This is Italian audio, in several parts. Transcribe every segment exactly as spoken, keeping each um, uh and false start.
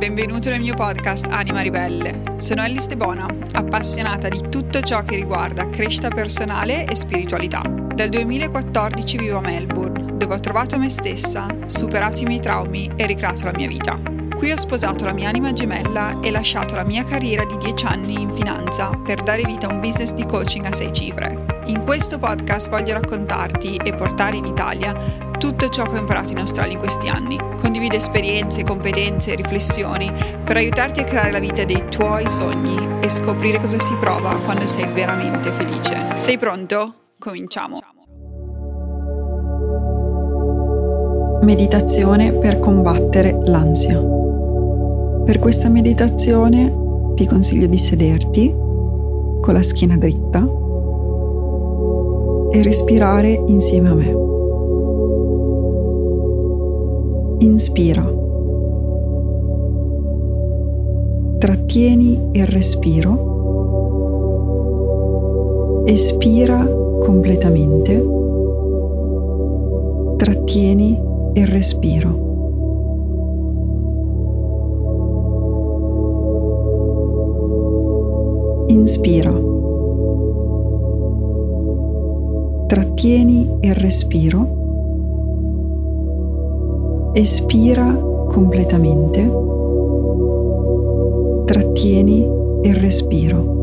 Benvenuto nel mio podcast Anima Ribelle. Sono Alice De Bona, appassionata di tutto ciò che riguarda crescita personale e spiritualità. Dal duemilaquattordici vivo a Melbourne, dove ho trovato me stessa, superato i miei traumi e ricreato la mia vita. Qui ho sposato la mia anima gemella e lasciato la mia carriera di dieci anni in finanza per dare vita a un business di coaching a sei cifre. In questo podcast voglio raccontarti e portare in Italia tutto ciò che ho imparato in Australia in questi anni. Condivido esperienze, competenze e riflessioni per aiutarti a creare la vita dei tuoi sogni e scoprire cosa si prova quando sei veramente felice. Sei pronto? Cominciamo! Meditazione per combattere l'ansia. Per questa meditazione ti consiglio di sederti con la schiena dritta e respirare insieme a me. Inspira. Trattieni il respiro. Espira completamente. Trattieni il respiro. Inspira. Trattieni il respiro. Espira completamente. Trattieni il respiro.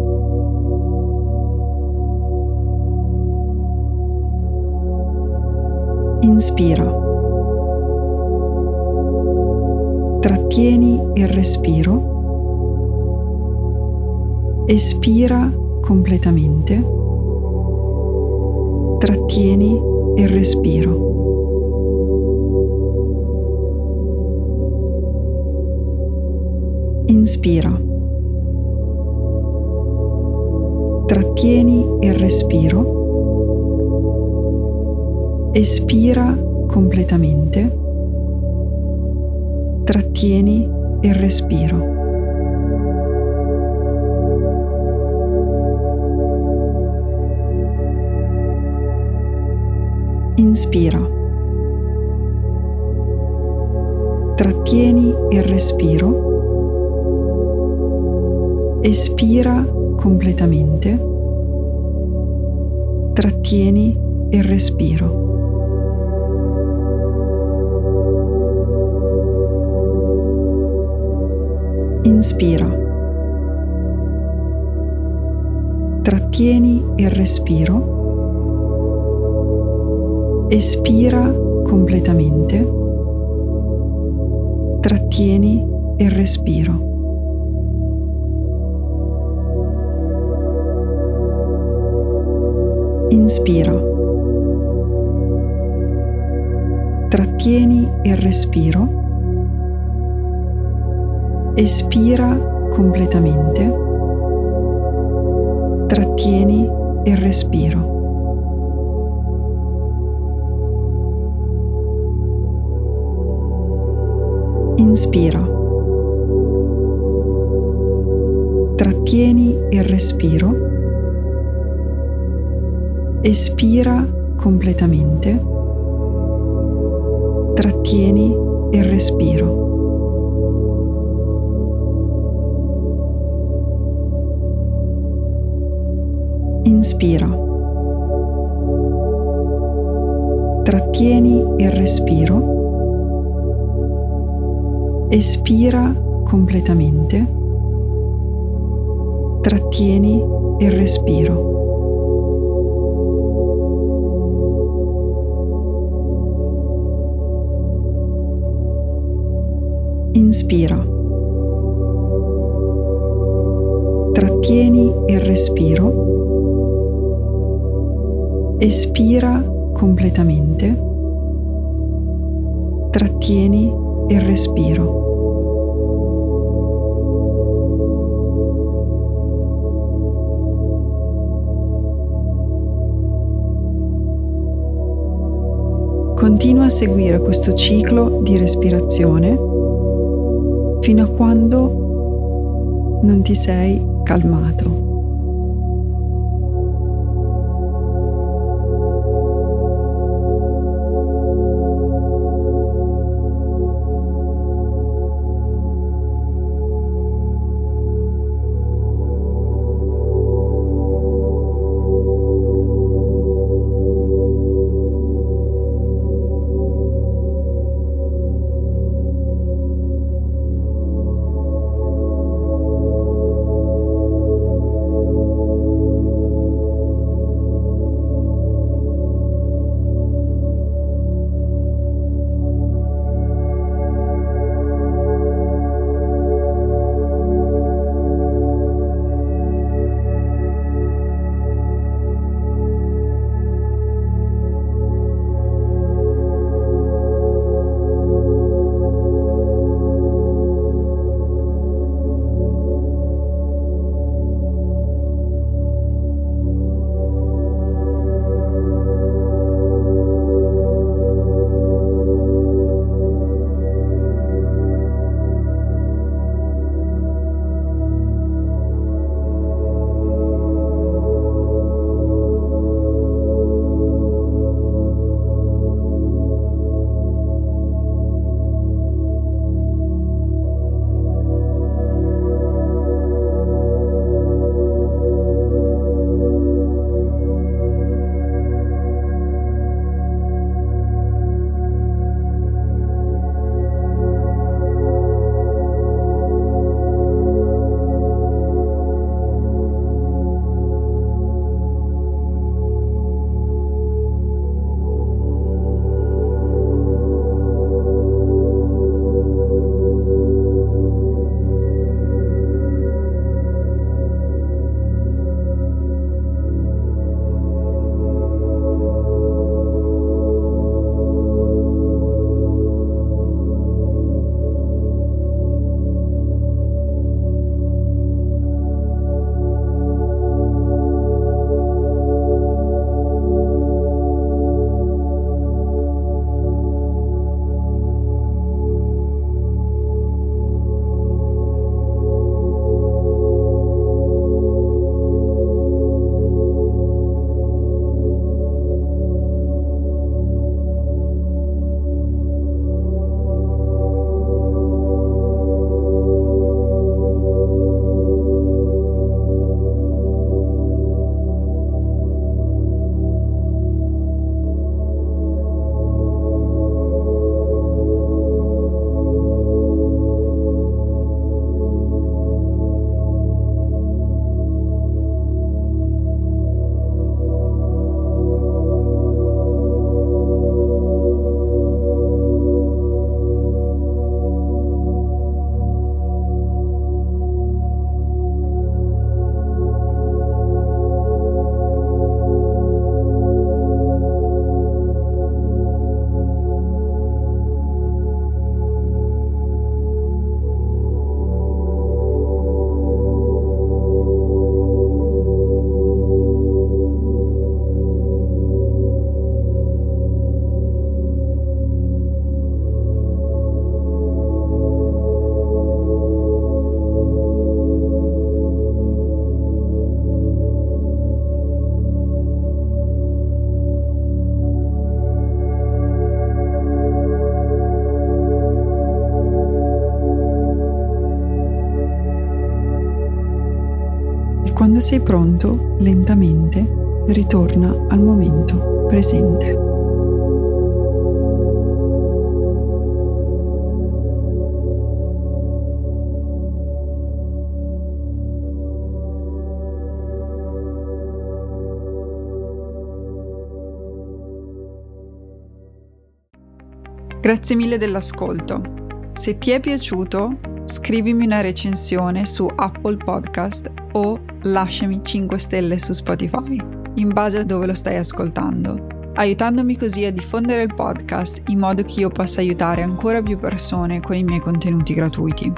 Inspira. Trattieni il respiro. Espira completamente. Trattieni il respiro. Inspira. Trattieni il respiro. Espira completamente. Trattieni il respiro. Inspira. Trattieni il respiro. Espira completamente. Trattieni il respiro. Inspira. Trattieni il respiro. Espira completamente. Trattieni il respiro. Inspira. Trattieni il respiro. Espira completamente. Trattieni il respiro. Inspira. Trattieni il respiro. Espira completamente. Trattieni il respiro. Inspira. Trattieni il respiro. Espira completamente. Trattieni il respiro. Inspira. Trattieni il respiro. Espira completamente. Trattieni il respiro. Continua a seguire questo ciclo di respirazione fino a quando non ti sei calmato. quando sei pronto, lentamente ritorna al momento presente. Grazie mille dell'ascolto. Se ti è piaciuto, scrivimi una recensione su Apple Podcast o lasciami cinque stelle su Spotify, in base a dove lo stai ascoltando, aiutandomi così a diffondere il podcast in modo che io possa aiutare ancora più persone con i miei contenuti gratuiti.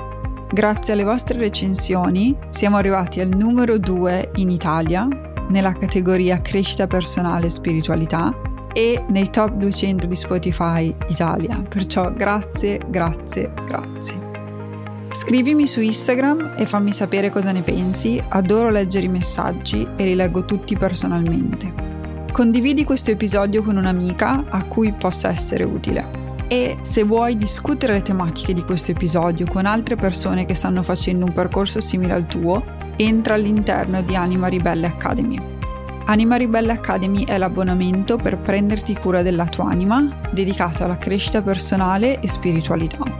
Grazie alle vostre recensioni siamo arrivati al numero due in Italia nella categoria crescita personale e spiritualità e nei top duecento di Spotify Italia, perciò grazie, grazie, grazie. Scrivimi su Instagram e fammi sapere cosa ne pensi, adoro leggere i messaggi e li leggo tutti personalmente. Condividi questo episodio con un'amica a cui possa essere utile e se vuoi discutere le tematiche di questo episodio con altre persone che stanno facendo un percorso simile al tuo, entra all'interno di Anima Ribelle Academy. Anima Ribelle Academy è l'abbonamento per prenderti cura della tua anima, dedicato alla crescita personale e spiritualità.